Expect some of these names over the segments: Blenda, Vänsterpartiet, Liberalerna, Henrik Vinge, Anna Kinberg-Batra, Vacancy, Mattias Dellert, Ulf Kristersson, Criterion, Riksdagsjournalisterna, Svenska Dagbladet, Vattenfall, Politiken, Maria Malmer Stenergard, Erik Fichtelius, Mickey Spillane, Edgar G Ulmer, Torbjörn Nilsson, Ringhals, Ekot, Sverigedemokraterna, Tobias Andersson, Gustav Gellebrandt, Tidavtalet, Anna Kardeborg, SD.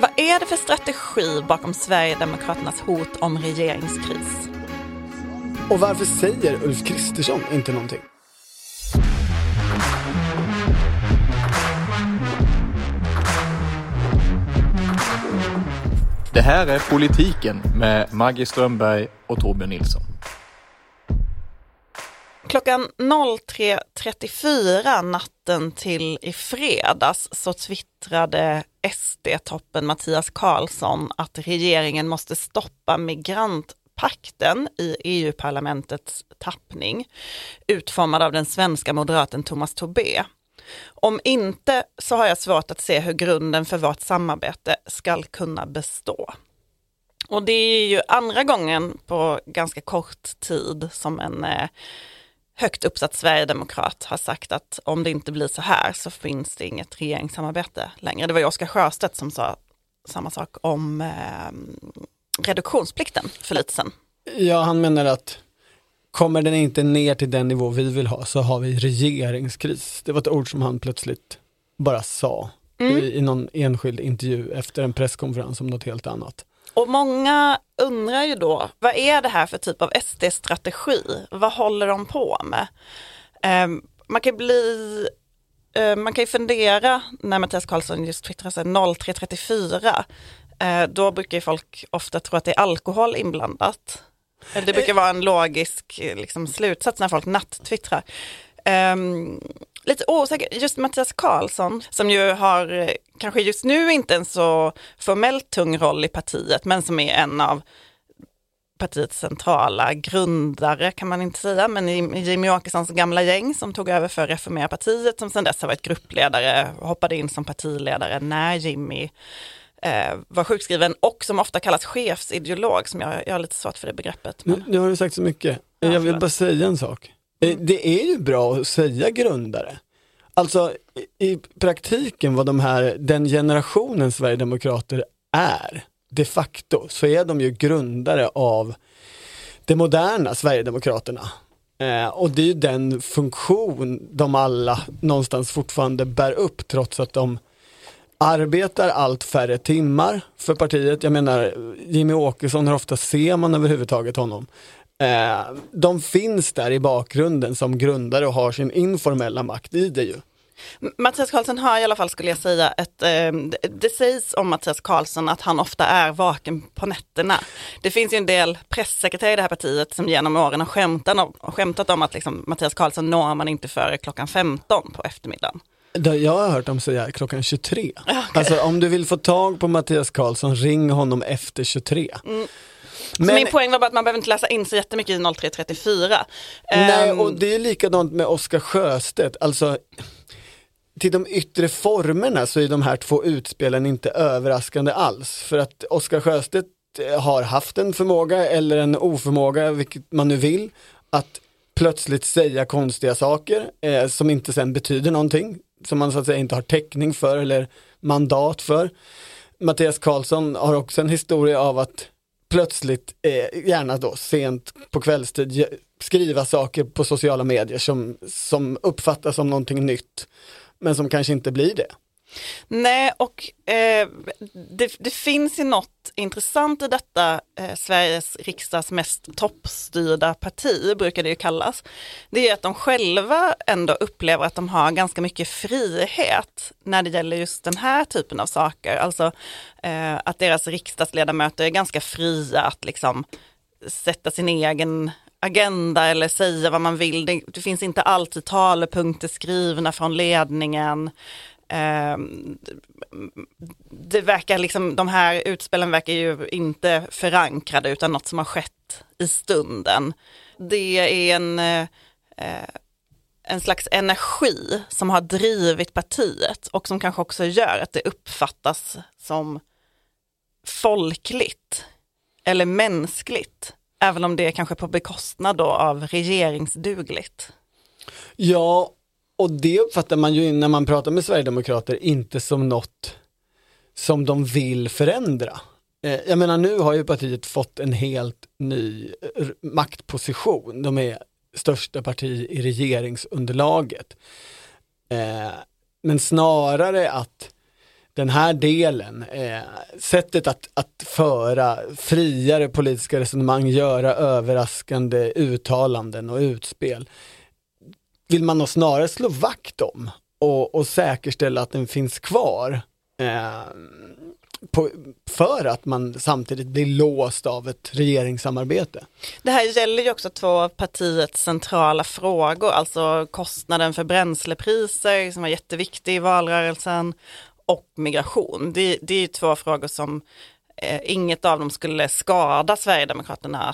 Vad är det för strategi bakom Sverigedemokraternas hot om regeringskris? Och varför säger Ulf Kristersson inte någonting? Det här är Politiken med Maggie Strömberg och Tobias Nilsson. Klockan 03.34 natten till i fredags så twittrade SD-toppen Mattias Karlsson att regeringen måste stoppa migrantpakten i EU-parlamentets tappning, utformad av den svenska moderaten Thomas Tobé. Om inte så har jag svårt att se hur grunden för vårt samarbete ska kunna bestå. Och det är ju andra gången på ganska kort tid som en högt uppsatt sverigedemokrat har sagt att om det inte blir så här så finns det inget regeringssamarbete längre. Det var ju Oskar Sjöstedt som sa samma sak om reduktionsplikten för lite sedan. Ja, han menar att kommer den inte ner till den nivå vi vill ha så har vi regeringskris. Det var ett ord som han plötsligt bara sa i någon enskild intervju efter en presskonferens om något helt annat. Och många undrar ju då, vad är det här för typ av SD-strategi? Vad håller de på med? Man kan ju fundera när Mattias Karlsson just twittrar sig 0334. Då brukar ju folk ofta tro att det är alkohol inblandat. Det brukar vara en logisk liksom, slutsats när folk natt-twittrar. Lite osäker, just Mattias Karlsson som ju har kanske just nu inte en så formellt tung roll i partiet men som är en av partiets centrala grundare kan man inte säga, men Jimmie Åkessons gamla gäng som tog över för att reformera partiet, som sedan dess har varit gruppledare, hoppade in som partiledare när Jimmie var sjukskriven och som ofta kallas chefsideolog, som jag har lite svårt för det begreppet. Men... Nu har du sagt så mycket. Jag vill bara säga en sak. Det är ju bra att säga grundare. Alltså i praktiken vad den generationen Sverigedemokrater är de facto, så är de ju grundare av det moderna Sverigedemokraterna. Och det är ju den funktion de alla någonstans fortfarande bär upp, trots att de arbetar allt färre timmar för partiet. Jag menar, Jimmie Åkesson, hur ofta ser man överhuvudtaget honom? De finns där i bakgrunden som grundare och har sin informella makt i det ju. Mattias Karlsson har i alla fall, skulle jag säga, det sägs om Mattias Karlsson att han ofta är vaken på nätterna. Det finns ju en del presssekreterare i det här partiet som genom åren har skämtat om att liksom, Mattias Karlsson når man inte före klockan 15 på eftermiddagen. Jag har hört dem säga klockan 23. Okay. Alltså om du vill få tag på Mattias Karlsson, ring honom efter 23. Mm. Men, min poäng var bara att man behöver inte läsa in så jättemycket i 0334. Nej, och det är likadant med Oskar Sjöstedt. Alltså, till de yttre formerna så är de här två utspelen inte överraskande alls. För att Oskar Sjöstedt har haft en förmåga, eller en oförmåga, vilket man nu vill, att plötsligt säga konstiga saker som inte sen betyder någonting. Som man så att säga inte har täckning för eller mandat för. Mattias Karlsson har också en historia av att plötsligt, gärna då sent på kvällstid, skriva saker på sociala medier som uppfattas som någonting nytt men som kanske inte blir det. Nej, och det finns ju något intressant i detta. Sveriges riksdags mest toppstyrda parti brukar det ju kallas. Det är att de själva ändå upplever att de har ganska mycket frihet när det gäller just den här typen av saker. Alltså att deras riksdagsledamöter är ganska fria att liksom sätta sin egen agenda eller säga vad man vill. Det finns inte alltid talepunkter skrivna från ledningen. Det verkar liksom, de här utspelen verkar ju inte förankrade utan något som har skett i stunden. Det är en slags energi som har drivit partiet och som kanske också gör att det uppfattas som folkligt eller mänskligt, även om det är kanske på bekostnad då av regeringsdugligt. Ja. Och det uppfattar man ju när man pratar med Sverigedemokrater inte som något som de vill förändra. Jag menar, nu har ju partiet fått en helt ny maktposition. De är största parti i regeringsunderlaget. Men snarare att den här delen, sättet att föra friare politiska resonemang, göra överraskande uttalanden och utspel, vill man nog snarare slå vakt om och säkerställa att den finns kvar, för att man samtidigt blir låst av ett regeringssamarbete. Det här gäller ju också två av partiets centrala frågor, alltså kostnaden för bränslepriser som var jätteviktig i valrörelsen och migration. Det är ju två frågor som inget av dem skulle skada Sverigedemokraterna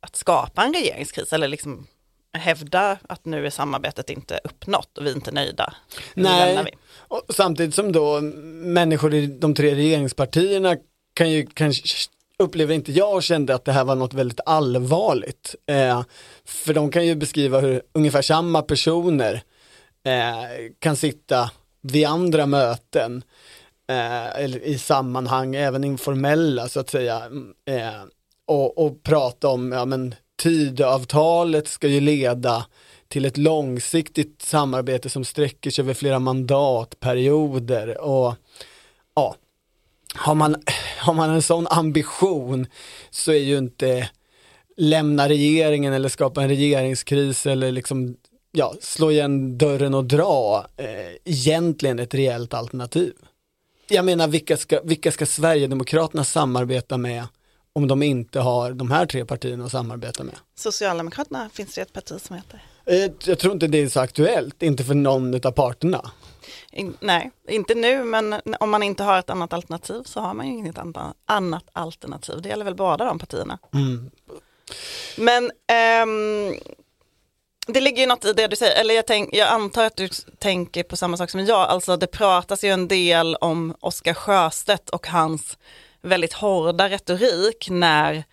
att skapa en regeringskris eller liksom hävda att nu är samarbetet inte uppnått och vi är inte nöjda. Nej, och samtidigt som då människor i de tre regeringspartierna kan ju kanske uppleva, inte jag kände att det här var något väldigt allvarligt. För de kan ju beskriva hur ungefär samma personer kan sitta vid andra möten eller i sammanhang, även informella så att säga, och prata om, ja men Tidavtalet ska ju leda till ett långsiktigt samarbete som sträcker sig över flera mandatperioder, och ja, har man en sån ambition så är ju inte lämna regeringen eller skapa en regeringskris eller liksom, ja, slå igen dörren och dra egentligen ett reellt alternativ. Jag menar, vilka ska Sverigedemokraterna samarbeta med om de inte har de här tre partierna att samarbeta med? Socialdemokraterna, finns det ett parti som heter? Jag tror inte det är så aktuellt, inte för någon av parterna. Nej, inte nu, men om man inte har ett annat alternativ så har man ju inget annat alternativ. Det gäller väl båda de partierna. Mm. Men det ligger ju något i det du säger, eller jag antar att du tänker på samma sak som jag. Alltså det pratas ju en del om Oskar Sjöstedt och hans väldigt hårda retorik när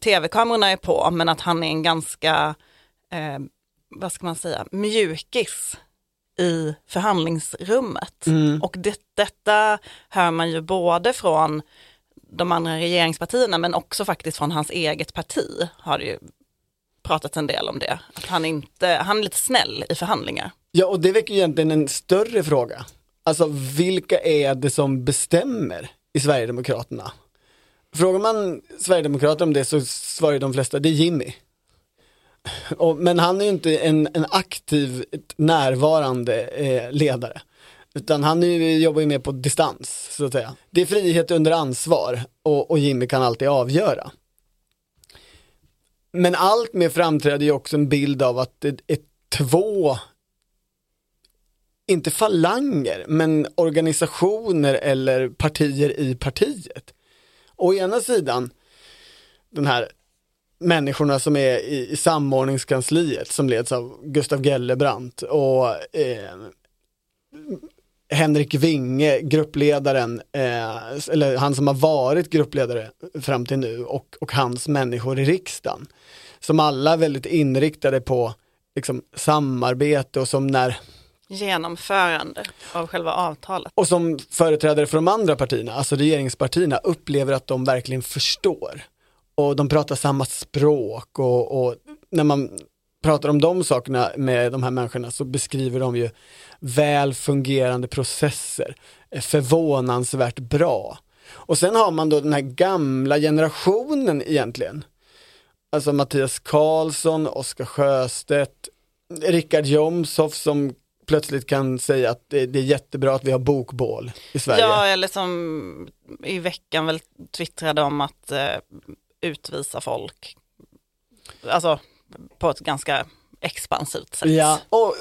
tv-kamerorna är på, men att han är en ganska, vad ska man säga, mjukis i förhandlingsrummet. Mm. Och detta hör man ju både från de andra regeringspartierna men också faktiskt från hans eget parti har det ju pratat en del om det. Att han är lite snäll i förhandlingar. Ja, och det väcker egentligen en större fråga. Alltså vilka är det som bestämmer i Sverigedemokraterna? Frågar man Sverigedemokrater om det så svarar de flesta det är Jimmie. Men han är ju inte en aktiv närvarande ledare, utan han jobbar ju mer på distans så att säga. Det är frihet under ansvar, och Jimmie kan alltid avgöra. Men allt mer framträder ju också en bild av att det är två, inte falanger, men organisationer eller partier i partiet. Å ena sidan den här människorna som är i samordningskansliet som leds av Gustav Gellebrandt och Henrik Vinge, gruppledaren, eller han som har varit gruppledare fram till nu, och hans människor i riksdagen som alla är väldigt inriktade på liksom samarbete och som när genomförande av själva avtalet. Och som företrädare för de andra partierna, alltså regeringspartierna, upplever att de verkligen förstår. Och de pratar samma språk, och när man pratar om de sakerna med de här människorna så beskriver de ju väl fungerande processer, förvånansvärt bra. Och sen har man då den här gamla generationen egentligen. Alltså Mattias Karlsson, Oskar Sjöstedt, Rickard Jomshoff som plötsligt kan säga att det är jättebra att vi har bokbål i Sverige. Ja, eller som i veckan väl twittrade om att utvisa folk. Alltså på ett ganska expansivt sätt. Ja, och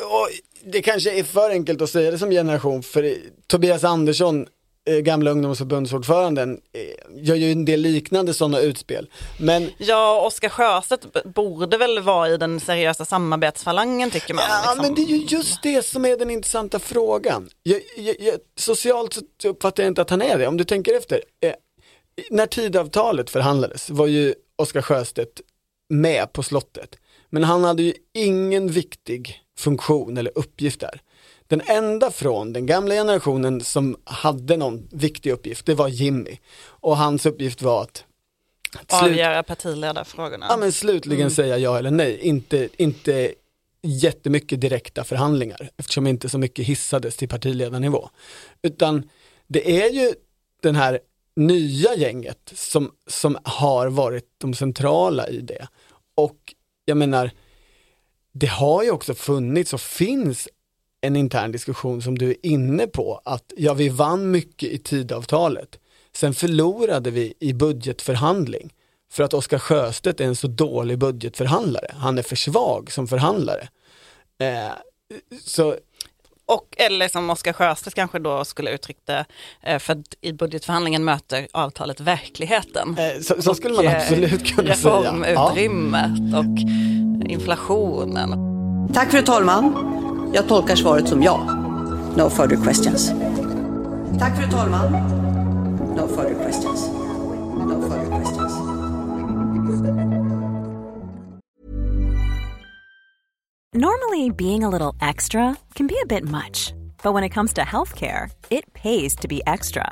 det kanske är för enkelt att säga det som generation, för Tobias Andersson, gamla ungdomsförbundsordföranden, gör ju en del liknande sådana utspel. Men ja, Oskar Sjöstedt borde väl vara i den seriösa samarbetsfalangen, tycker man. Ja, liksom. Men det är ju just det som är den intressanta frågan. Socialt så uppfattar jag inte att han är det. Om du tänker efter, när tidavtalet förhandlades var ju Oskar Sjöstedt med på slottet. Men han hade ju ingen viktig funktion eller uppgift där. Den enda från den gamla generationen som hade någon viktig uppgift, det var Jimmie. Och hans uppgift var att avgöra partiledarfrågorna. Ja, men slutligen säga ja eller nej. Inte jättemycket direkta förhandlingar, eftersom inte så mycket hissades till partiledarnivå. Utan det är ju den här nya gänget som har varit de centrala i det. Och jag menar, det har ju också funnits och finns en intern diskussion som du är inne på, att ja, vi vann mycket i tidavtalet. Sen förlorade vi i budgetförhandling för att Oskar Sjöstedt är en så dålig budgetförhandlare. Han är för svag som förhandlare. Så... Och, eller som Oskar Sjöstedt kanske då skulle uttrycka, för att i budgetförhandlingen möter avtalet verkligheten. Så skulle man absolut kunna säga. Reformutrymmet och inflationen. Tack fru talman. Jag tolkar svaret som ja. No further questions. Tack fru talman. No further questions. No further questions. Normally, being a little extra can be a bit much, but when it comes to healthcare, it pays to be extra.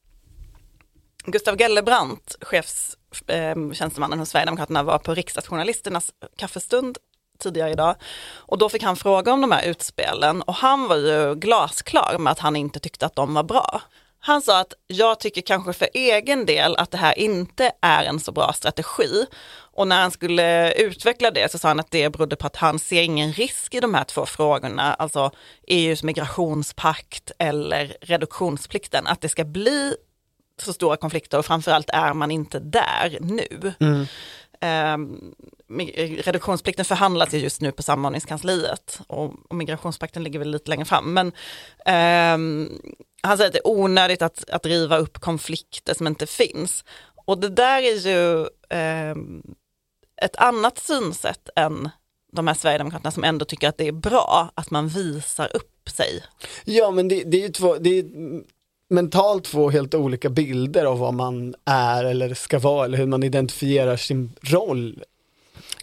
Gustav Gellebrandt, chefstjänstemannen hos Sverigedemokraterna, var på Riksdagsjournalisternas kaffestund tidigare idag. Och då fick han fråga om de här utspelen, och han var ju glasklar med att han inte tyckte att de var bra. Han sa att jag tycker kanske för egen del att det här inte är en så bra strategi. Och när han skulle utveckla det så sa han att det berodde på att han ser ingen risk i de här två frågorna. Alltså EUs migrationspakt eller reduktionsplikten. Att det ska bli så stora konflikter, och framförallt är man inte där nu. Mm. Reduktionsplikten förhandlas ju just nu på samordningskansliet, och migrationspakten ligger väl lite längre fram. Men han säger att det är onödigt att riva upp konflikter som inte finns. Och det där är ju ett annat synsätt än de här Sverigedemokraterna som ändå tycker att det är bra att man visar upp sig. Ja, men det är ju två... Det är... mentalt två helt olika bilder av vad man är eller ska vara, eller hur man identifierar sin roll.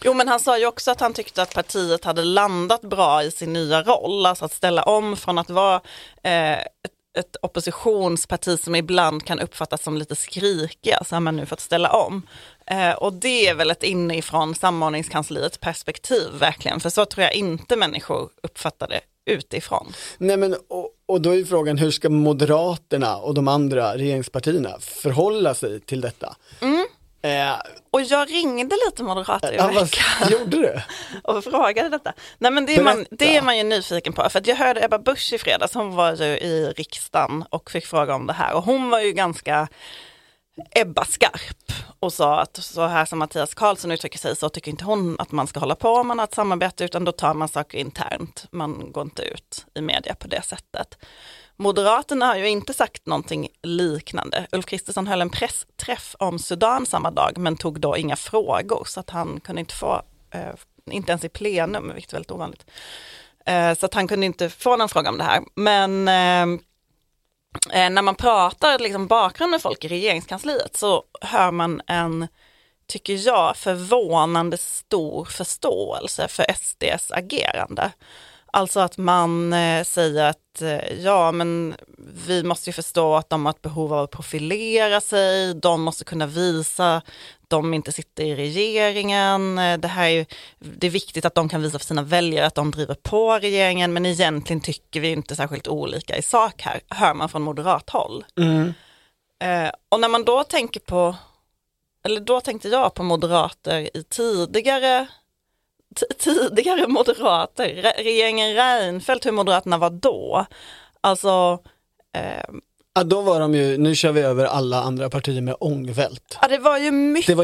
Jo, men han sa ju också att han tyckte att partiet hade landat bra i sin nya roll, alltså att ställa om från att vara ett oppositionsparti som ibland kan uppfattas som lite skrikiga, så har man nu fått ställa om. Och det är väl ett inifrån samordningskansliets perspektiv verkligen, för så tror jag inte människor uppfattar det utifrån. Nej, men och då är ju frågan, hur ska Moderaterna och de andra regeringspartierna förhålla sig till detta? Mm. Och jag ringde lite moderater i veckan. Gjorde du? Och frågade detta. Nej, men det är man ju nyfiken på. För att jag hörde Ebba Börs i fredags, hon var ju i riksdagen och fick fråga om det här. Och hon var ju ganska Ebba skarp och sa att så här som Mattias Karlsson uttrycker sig, så tycker inte hon att man ska hålla på om man har ett samarbete, utan då tar man saker internt. Man går inte ut i media på det sättet. Moderaterna har ju inte sagt någonting liknande. Ulf Kristersson höll en pressträff om Sudan samma dag, men tog då inga frågor, så att han kunde inte få, inte ens i plenum, vilket är väldigt ovanligt. Så att han kunde inte få någon fråga om det här. Men när man pratar liksom bakgrund med folk i regeringskansliet, så hör man en, tycker jag, förvånande stor förståelse för SDs agerande. Alltså att man säger att ja, men vi måste ju förstå att de har ett behov av att profilera sig, de måste kunna visa, de inte sitter i regeringen, det är viktigt att de kan visa för sina väljare att de driver på regeringen, men egentligen tycker vi inte särskilt olika i sak här, hör man från moderat håll. Mm. Och när man då tänker på, eller då tänkte jag på moderater i tidigare moderater, regeringen Reinfeldt, hur moderaterna var då. Alltså... Ja, då var de ju, nu kör vi över alla andra partier med ångvält. Ja, det var ju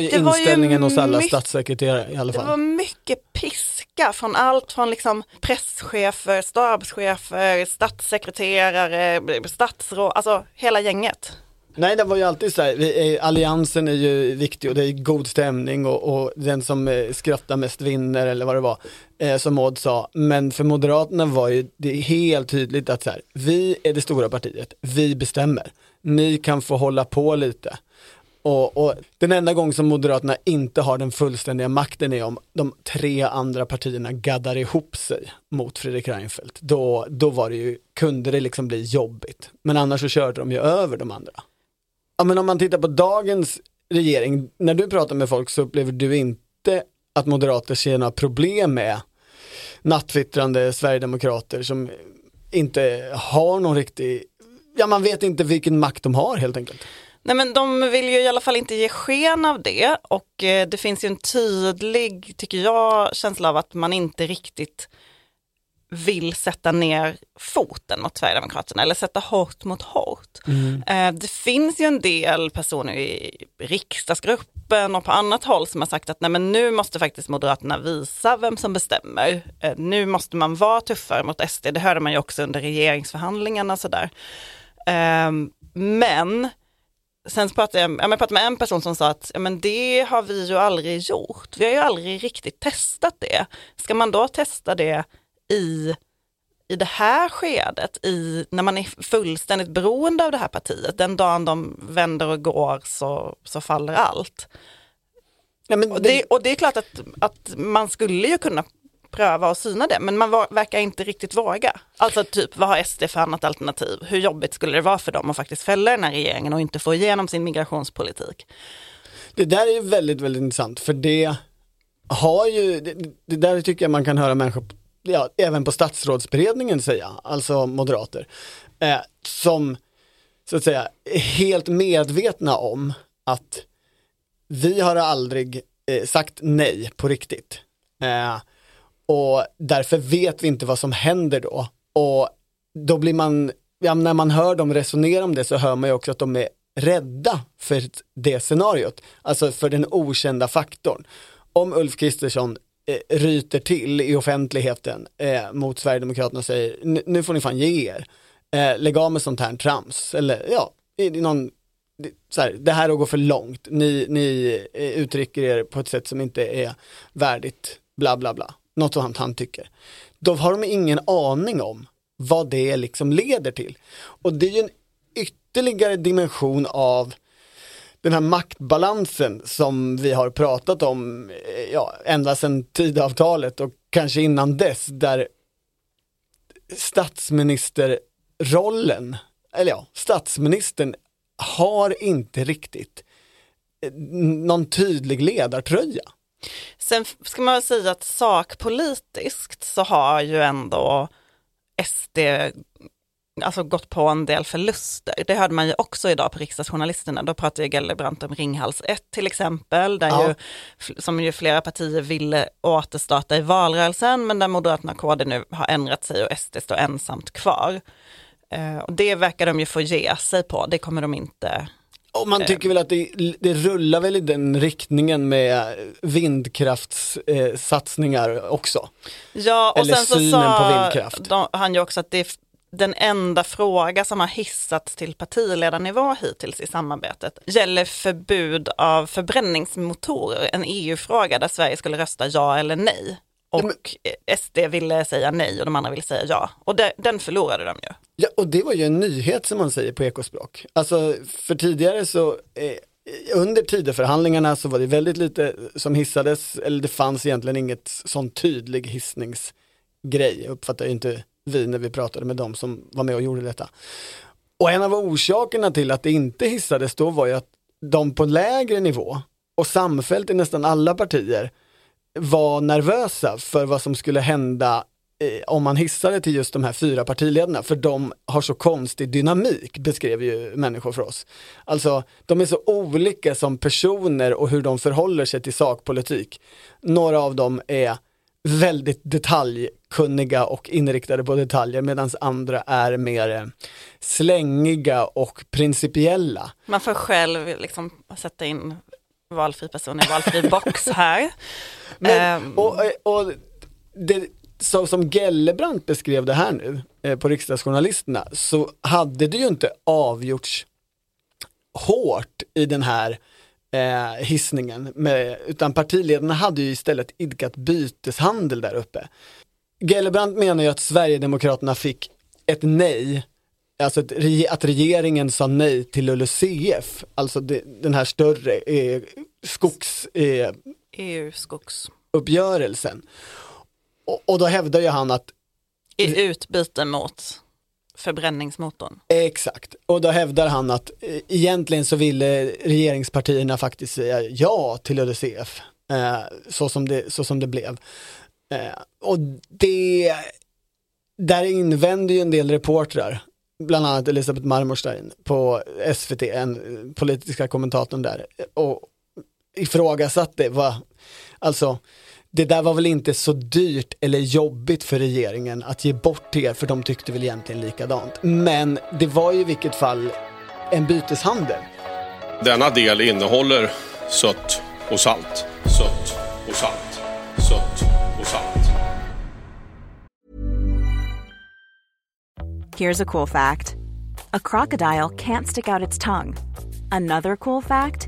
inställningen hos alla statssekreterare i alla fall. Det var mycket piska från allt från liksom presschefer, stabschefer, statssekreterare, statsråd, alltså hela gänget. Nej, det var ju alltid så här. Alliansen är ju viktig och det är god stämning och den som skrattar mest vinner eller vad det var, som Odd sa. Men för Moderaterna var ju det helt tydligt att så här, vi är det stora partiet, vi bestämmer. Ni kan få hålla på lite. Och den enda gång som Moderaterna inte har den fullständiga makten är om de tre andra partierna gaddar ihop sig mot Fredrik Reinfeldt. Då var det ju, kunde det liksom bli jobbigt. Men annars så körde de ju över de andra. Ja, men om man tittar på dagens regering, när du pratar med folk så upplever du inte att moderater ser några problem med nattfittrande Sverigedemokrater som inte har någon riktig... Ja, man vet inte vilken makt de har helt enkelt. Nej, men de vill ju i alla fall inte ge sken av det, och det finns ju en tydlig, tycker jag, känsla av att man inte riktigt vill sätta ner foten mot Sverigedemokraterna eller sätta hårt mot hårt. Mm. Det finns ju en del personer i riksdagsgruppen och på annat håll som har sagt att nej, men nu måste faktiskt Moderaterna visa vem som bestämmer. Nu måste man vara tuffare mot SD. Det hörde man ju också under regeringsförhandlingarna. Sådär. Men... Sen pratade jag pratade med en person som sa att ja, men det har vi ju aldrig gjort. Vi har ju aldrig riktigt testat det. Ska man då testa det i det här skedet, när man är fullständigt beroende av det här partiet? Den dagen de vänder och går så faller allt. Ja, men och det är klart att man skulle ju kunna pröva och syna det, men man verkar inte riktigt våga. Alltså typ, vad har SD för annat alternativ? Hur jobbigt skulle det vara för dem att faktiskt fälla den här regeringen och inte få igenom sin migrationspolitik? Det där är ju väldigt, väldigt intressant, för det har ju, det där tycker jag man kan höra människor, ja, även på statsrådsberedningen säga, alltså moderater, som så att säga är helt medvetna om att vi har aldrig sagt nej på riktigt. Och därför vet vi inte vad som händer då. Och då blir man... Ja, när man hör dem resonera om det så hör man ju också att de är rädda för det scenariot. Alltså för den okända faktorn. Om Ulf Kristersson ryter till i offentligheten mot Sverigedemokraterna och säger nu får ni fan ge er. Lägg av med sånt här trams. Eller ja, det här går för långt. Ni uttrycker er på ett sätt som inte är värdigt. Bla bla bla. Något sånt han tycker. Då har de ingen aning om vad det liksom leder till. Och det är ju en ytterligare dimension av den här maktbalansen som vi har pratat om ända sedan Tidavtalet och kanske innan dess, där statsministerrollen, eller statsministern har inte riktigt någon tydlig ledartröja. Sen ska man väl säga att sakpolitiskt så har ju ändå SD alltså gått på en del förluster. Det hörde man ju också idag på Riksdagsjournalisterna. Då pratade ju Gellebrandt om Ringhals 1 till exempel, där som flera partier ville återstarta i valrörelsen, men där Moderaterna och KD nu har ändrat sig och SD står ensamt kvar. Och det verkar de ju få ge sig på. Det kommer de inte... Och man tycker väl att det rullar väl i den riktningen med vindkraftssatsningar också. Ja, och eller sen så sa han ju också att det är den enda fråga som har hissats till partiledarnivå hittills i samarbetet gäller förbud av förbränningsmotorer, en EU-fråga där Sverige skulle rösta ja eller nej. Och SD ville säga nej och de andra ville säga ja. Och den förlorade de ju. Ja, och det var ju en nyhet som man säger på ekospråk. Alltså för tidigare så, under Tidaförhandlingarna så var det väldigt lite som hissades. Eller det fanns egentligen inget sån tydlig hissningsgrej. Uppfattar ju inte vi när vi pratade med dem som var med och gjorde detta. Och en av orsakerna till att det inte hissades då var ju att de på lägre nivå och samfällt i nästan alla partier var nervösa för vad som skulle hända om man hissade till just de här fyra partiledarna, för de har så konstig dynamik, beskrev ju människor för oss. Alltså, de är så olika som personer och hur de förhåller sig till sakpolitik. Några av dem är väldigt detaljkunniga och inriktade på detaljer, medan andra är mer slängiga och principiella. Man får själv liksom sätta in valfri person i valfri box här. Men, och det, så som Gellebrandt beskrev det här nu på Riksdagsjournalisterna, så hade det ju inte avgjorts hårt i den här hissningen, utan partiledarna hade ju istället idkat byteshandel där uppe. Gellebrandt menar ju att Sverigedemokraterna fick ett nej, alltså att regeringen sa nej till EU-CEF, alltså den här större EU-skogsuppgörelsen. Och då hävdar ju han att i utbyte mot förbränningsmotorn. Exakt. Och då hävdar han att egentligen så ville regeringspartierna faktiskt säga ja till EU-CEF så som det blev. Och det där invänder ju en del reportrar, bland annat Elisabeth Marmorstein på SVT, en politiska kommentatorn där, och ifrågasatte det där var väl inte så dyrt eller jobbigt för regeringen att ge bort till er, för de tyckte väl egentligen likadant. Men det var ju i vilket fall en byteshandel. Denna del innehåller sött och salt. Sött och salt. Sött och salt. Here's a cool fact. A crocodile can't stick out its tongue. Another cool fact.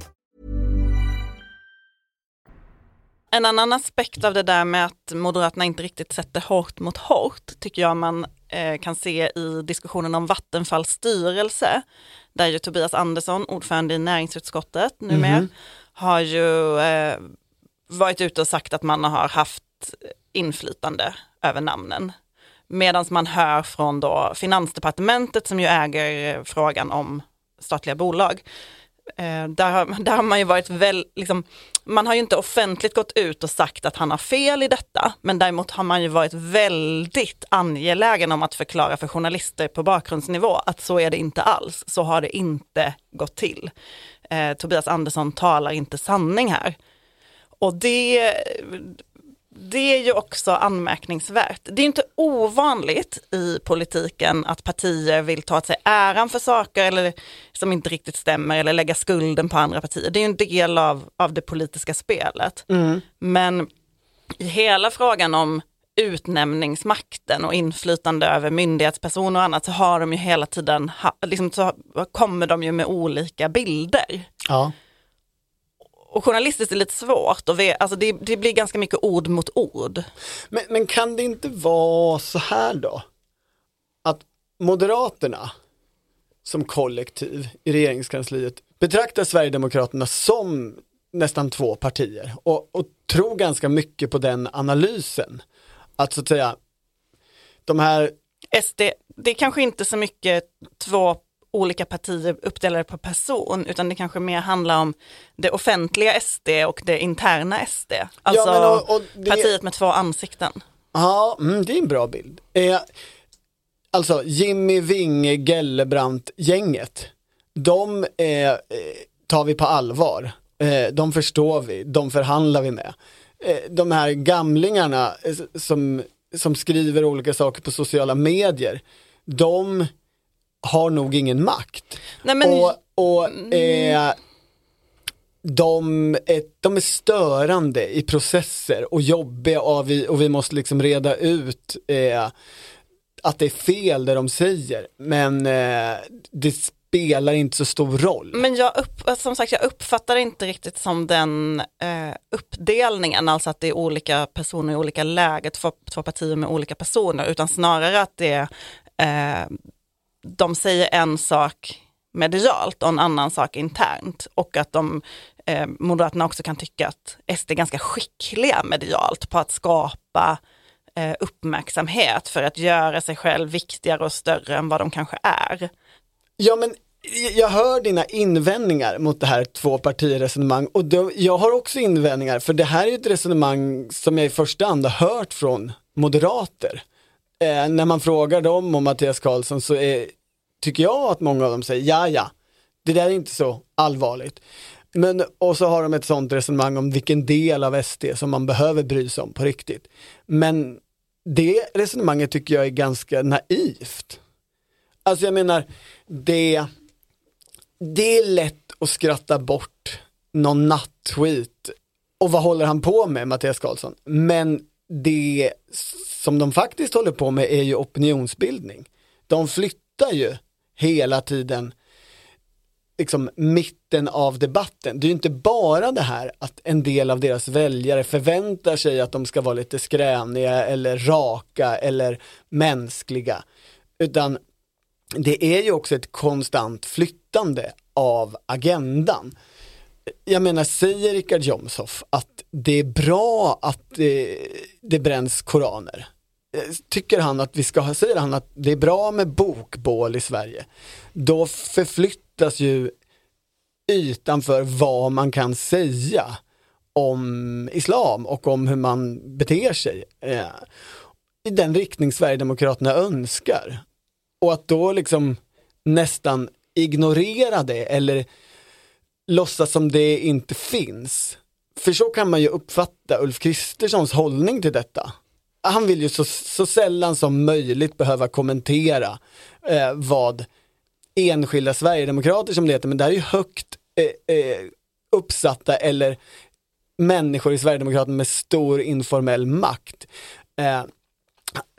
En annan aspekt av det där med att Moderaterna inte riktigt sätter hårt mot hårt tycker jag man kan se i diskussionen om Vattenfalls styrelse, där ju Tobias Andersson, ordförande i näringsutskottet numera, har ju varit ute och sagt att man har haft inflytande över namnen. Medan man hör från då Finansdepartementet, som ju äger frågan om statliga bolag, där har man ju varit man har ju inte offentligt gått ut och sagt att han har fel i detta, men däremot har man ju varit väldigt angelägen om att förklara för journalister på bakgrundsnivå att så är det inte alls, så har det inte gått till. Tobias Andersson talar inte sanning här. Och det är ju också anmärkningsvärt. Det är inte ovanligt i politiken att partier vill ta åt sig äran för saker eller som inte riktigt stämmer, eller lägga skulden på andra partier. Det är ju en del av det politiska spelet. Men i hela frågan om utnämningsmakten och inflytande över myndighetspersoner och annat, så har de ju hela tiden, så kommer de ju med olika bilder. Ja. Och journalistiskt är lite svårt. Och det blir ganska mycket ord mot ord. Men kan det inte vara så här då? Att Moderaterna som kollektiv i regeringskansliet betraktar Sverigedemokraterna som nästan två partier. Och tror ganska mycket på den analysen. Att så att säga, de här... SD, det är kanske inte så mycket två olika partier uppdelade på person, utan det kanske mer handlar om det offentliga SD och det interna SD. Alltså partiet med två ansikten. Ja, det är en bra bild. Alltså Jimmie, Vinge, Gellebrandt-gänget, de tar vi på allvar. De förstår vi, de förhandlar vi med. De här gamlingarna som skriver olika saker på sociala medier, de har nog ingen makt. Nej, men... de är störande i processer och jobbiga, och vi måste liksom reda ut att det är fel det de säger, men det spelar inte så stor roll. Men jag uppfattar det inte riktigt som den uppdelningen, alltså att det är olika personer i olika läget, två partier med olika personer, utan snarare att det är de säger en sak medialt och en annan sak internt, och att de Moderaterna också kan tycka att SD är ganska skickliga medialt på att skapa uppmärksamhet för att göra sig själv viktigare och större än vad de kanske är. Ja, men jag hör dina invändningar mot det här två partiresonemang, och jag har också invändningar, för det här är ju ett resonemang som jag i första hand har hört från moderater. När man frågar dem om Mattias Karlsson, så tycker jag att många av dem säger, ja, det där är inte så allvarligt. Men, och så har de ett sånt resonemang om vilken del av SD som man behöver bry sig om på riktigt. Men det resonemanget tycker jag är ganska naivt. Alltså jag menar, det är lätt att skratta bort någon nattskit. Och vad håller han på med, Mattias Karlsson? Men det som de faktiskt håller på med är ju opinionsbildning. De flyttar ju hela tiden liksom mitten av debatten. Det är ju inte bara det här att en del av deras väljare förväntar sig att de ska vara lite skräniga eller raka eller mänskliga. Utan det är ju också ett konstant flyttande av agendan. Jag menar, säger Rickard Jomshoff att det är bra att det bränns koraner? Tycker han att vi ska säger han att det är bra med bokbål i Sverige? Då förflyttas ju ytan för vad man kan säga om islam och om hur man beter sig i den riktning Sverigedemokraterna önskar. Och att då liksom nästan ignorera det eller låtsas som det inte finns. För så kan man ju uppfatta Ulf Kristerssons hållning till detta. Han vill ju så sällan som möjligt behöva kommentera vad enskilda Sverigedemokrater, som det heter, men det här är ju högt uppsatta eller människor i Sverigedemokraterna med stor informell makt.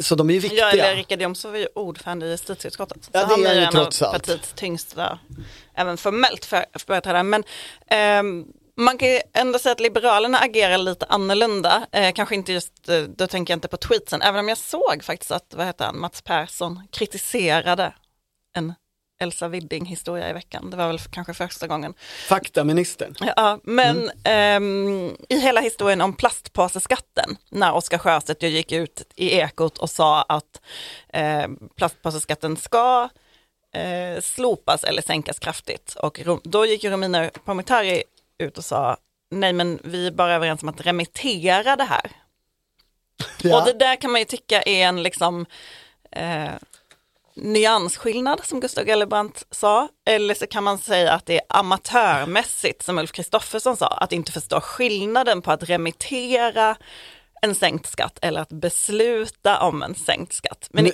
Så de är ju viktiga. Ja, eller Rickard Jomshoff var ju ordförande i justitieutskottet. Ja, det är ju trots allt. Han är en av partiets tyngsta, även formellt företrädare. Men man kan ju ändå säga att Liberalerna agerar lite annorlunda. Kanske inte just, då tänker jag inte på tweetsen. Även om jag såg faktiskt att, vad heter han, Mats Persson kritiserade en Elsa Widding-historia i veckan. Det var väl kanske första gången. Faktaministern. Ja, men i hela historien om plastpåseskatten, när Oskar Sjöstedt gick ut i Ekot och sa att plastpåseskatten ska slopas eller sänkas kraftigt. Och då gick ju Romina Pourmokhtari ut och sa, nej men vi är bara överens om att remittera det här. Ja. Och det där kan man ju tycka är en liksom... nyansskillnad, som Gustav Gellebrandt sa, eller så kan man säga att det är amatörmässigt, som Ulf Kristersson sa, att inte förstå skillnaden på att remittera en sänkt skatt eller att besluta om en sänkt skatt. Men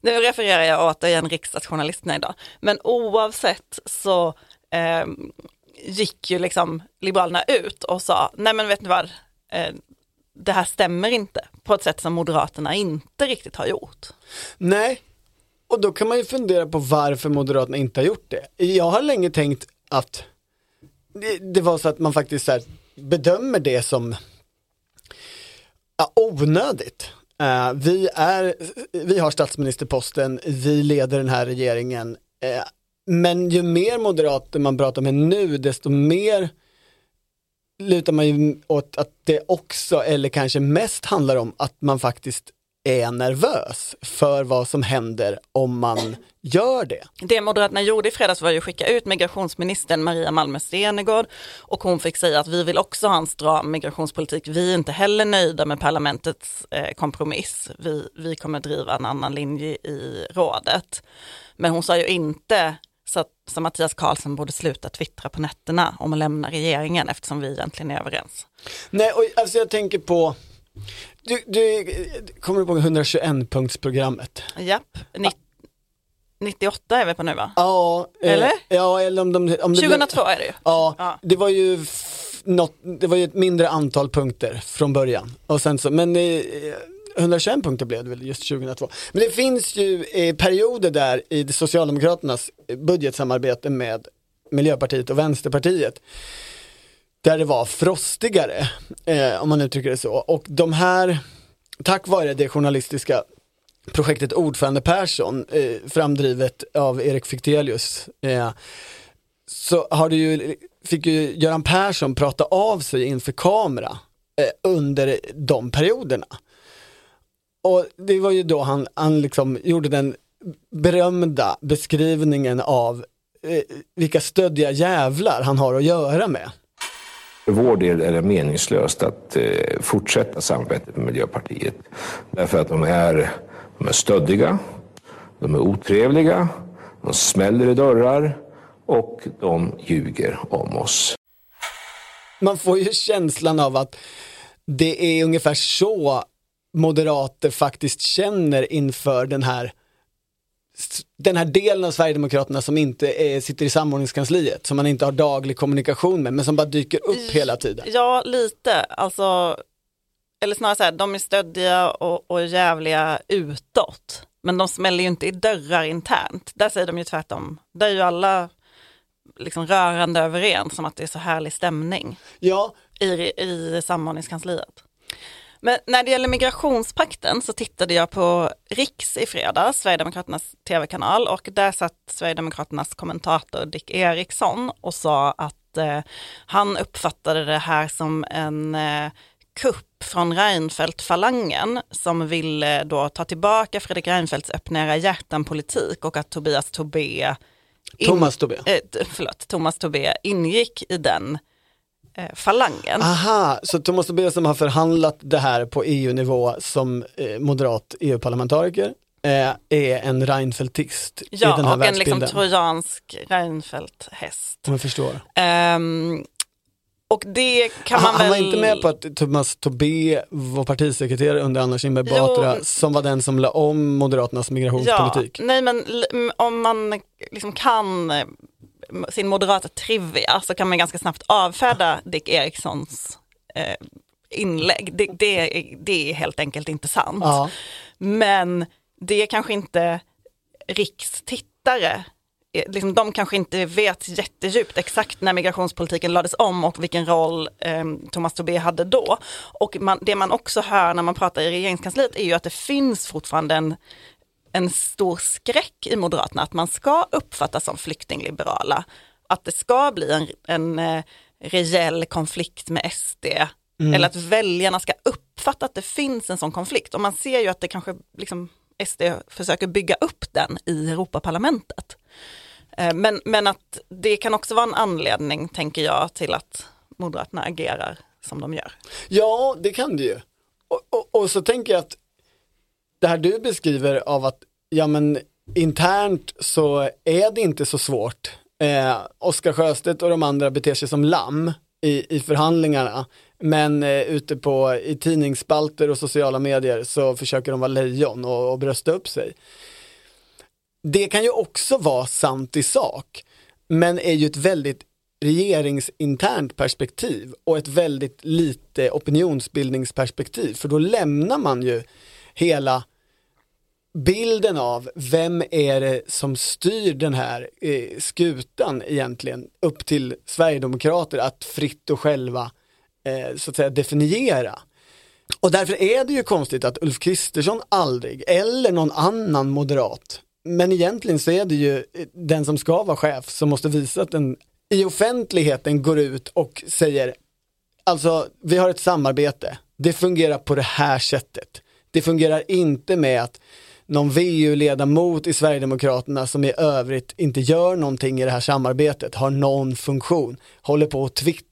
nu refererar jag återigen Riksdagsjournalisterna idag, men oavsett så gick ju liksom Liberalerna ut och sa, nej men vet ni vad, det här stämmer inte, på ett sätt som Moderaterna inte riktigt har gjort. Nej. Och då kan man ju fundera på varför Moderaterna inte har gjort det. Jag har länge tänkt att det var så att man faktiskt så här bedömer det som onödigt. Vi har statsministerposten, vi leder den här regeringen. Men ju mer moderater man pratar med nu, desto mer lutar man ju åt att det också, eller kanske mest, handlar om att man faktiskt är nervös för vad som händer om man gör det. Det Moderaterna gjorde i fredags var ju skicka ut migrationsministern Maria Malmer Stenergard, och hon fick säga att vi vill också ha en stram migrationspolitik. Vi är inte heller nöjda med parlamentets kompromiss. Vi kommer driva en annan linje i rådet. Men hon sa ju inte så Mattias Karlsson borde sluta twittra på nätterna om att lämna regeringen, eftersom vi egentligen är överens. Nej, och alltså jag tänker på Du kommer du på 121-punktsprogrammet? Japp, 98 är vi på nu, va? Ja, eller? Ja, eller om 2002 är det ju. Ja, det var ju det var ju ett mindre antal punkter från början. Och sen så, men 121 punkter blev det väl just 2002. Men det finns ju perioder där i Socialdemokraternas budgetsamarbete med Miljöpartiet och Vänsterpartiet där det var frostigare, om man uttrycker det så. Och de här, tack vare det journalistiska projektet Ordförande Persson, framdrivet av Erik Fichtelius, så fick ju Göran Persson prata av sig inför kamera under de perioderna. Och det var ju då han liksom gjorde den berömda beskrivningen av vilka stöddiga jävlar han har att göra med. För vår del är det meningslöst att fortsätta samarbetet med Miljöpartiet. Därför att de är stöddiga, de är otrevliga, de smäller i dörrar och de ljuger om oss. man får ju känslan av att det är ungefär så moderater faktiskt känner inför den här delen av Sverigedemokraterna som inte sitter i samordningskansliet, som man inte har daglig kommunikation med, men som bara dyker upp hela tiden. Ja, lite. Alltså, eller snarare så här, de är stöddiga och jävliga utåt, men de smäller ju inte i dörrar internt. Där säger de ju tvärtom. Där är ju alla liksom rörande överens om att det är så härlig stämning i samordningskansliet. Men när det gäller migrationspakten så tittade jag på Riks i fredags, Sverigedemokraternas tv-kanal, och där satt Sverigedemokraternas kommentator Dick Eriksson och sa att han uppfattade det här som en kupp från Reinfeldt-falangen som ville då ta tillbaka Fredrik Reinfeldts öppna era hjärtan-politik, och att Thomas Tobé ingick i den falangen. Aha, så Thomas Tobé som har förhandlat det här på EU-nivå som moderat EU-parlamentariker är en Reinfeldtist i den här världsbilden. Ja, och en liksom trojansk Reinfeldt-häst. Man förstår. Och det kan man väl... Han var inte med på att Thomas Tobé var partisekreterare under Anna Kinberg-Batra som var den som la om Moderaternas migrationspolitik. Ja, nej, men om man liksom kan sin moderata trivia så kan man ganska snabbt avfärda Dick Erikssons inlägg. Det är helt enkelt inte sant. Ja. Men det är kanske inte rikstittare. Liksom, de kanske inte vet jättedjupt exakt när migrationspolitiken lades om och vilken roll Thomas Tobé hade då. Och det man också hör när man pratar i regeringskansliet är ju att det finns fortfarande en stor skräck i Moderaterna att man ska uppfattas som flyktingliberala. Att det ska bli en rejäl konflikt med SD. Mm. Eller att väljarna ska uppfatta att det finns en sån konflikt. Och man ser ju att det kanske liksom... SD försöker bygga upp den i Europaparlamentet. Men att det kan också vara en anledning, tänker jag, till att Moderaterna agerar som de gör. Ja, det kan det ju. Och så tänker jag att det här du beskriver av att internt så är det inte så svårt. Oskar Sjöstedt och de andra beter sig som lamm i förhandlingarna. Men ute i tidningsspalter och sociala medier så försöker de vara lejon och brösta upp sig. Det kan ju också vara sant i sak, men är ju ett väldigt regeringsinternt perspektiv och ett väldigt lite opinionsbildningsperspektiv. För då lämnar man ju hela bilden av vem är det som styr den här skutan egentligen upp till Sverigedemokrater att fritt och själva så att säga definiera. Och därför är det ju konstigt att Ulf Kristersson aldrig, eller någon annan moderat, men egentligen så är det ju den som ska vara chef som måste visa att den i offentligheten går ut och säger, alltså vi har ett samarbete, det fungerar på det här sättet. Det fungerar inte med att någon VU-ledamot i Sverigedemokraterna som i övrigt inte gör någonting i det här samarbetet, har någon funktion, håller på och twittrar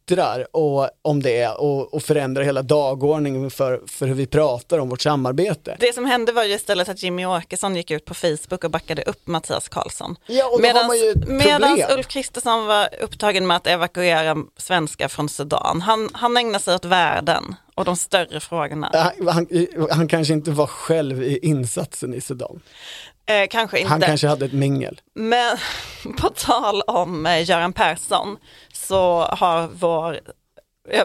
om det och förändrar hela dagordningen för hur vi pratar om vårt samarbete. Det som hände var ju istället att Jimmie Åkesson gick ut på Facebook och backade upp Mattias Karlsson. Ja, och då har man ju problem. Medan Ulf Kristersson var upptagen med att evakuera svenskar från Sudan. Han ägnar sig åt världen och de större frågorna. Han kanske inte var själv i insatsen i Sudan. Kanske inte. Han kanske hade ett mingel. Men på tal om Göran Persson så har vår...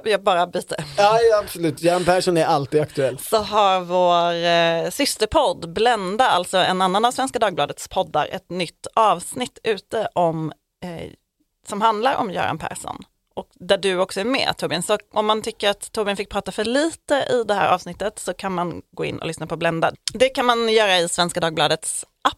Jag bara byter. Ja, absolut. Göran Persson är alltid aktuell. Så har vår systerpodd Blenda, alltså en annan av Svenska Dagbladets poddar, ett nytt avsnitt ute om som handlar om Göran Persson. Och där du också är med, Torbjörn. Så om man tycker att Torbjörn fick prata för lite i det här avsnittet så kan man gå in och lyssna på Blenda. Det kan man göra i Svenska Dagbladets app.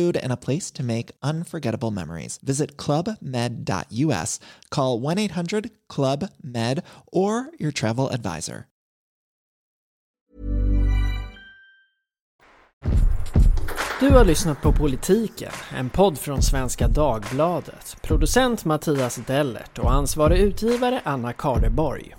and a place to make unforgettable memories. Visit clubmed.us, call 1-800-CLUB-MED, or your travel advisor. Du har lyssnat på Politiken, en podd från Svenska Dagbladet. Producent Mattias Dellert och ansvarig utgivare Anna Kardeborg.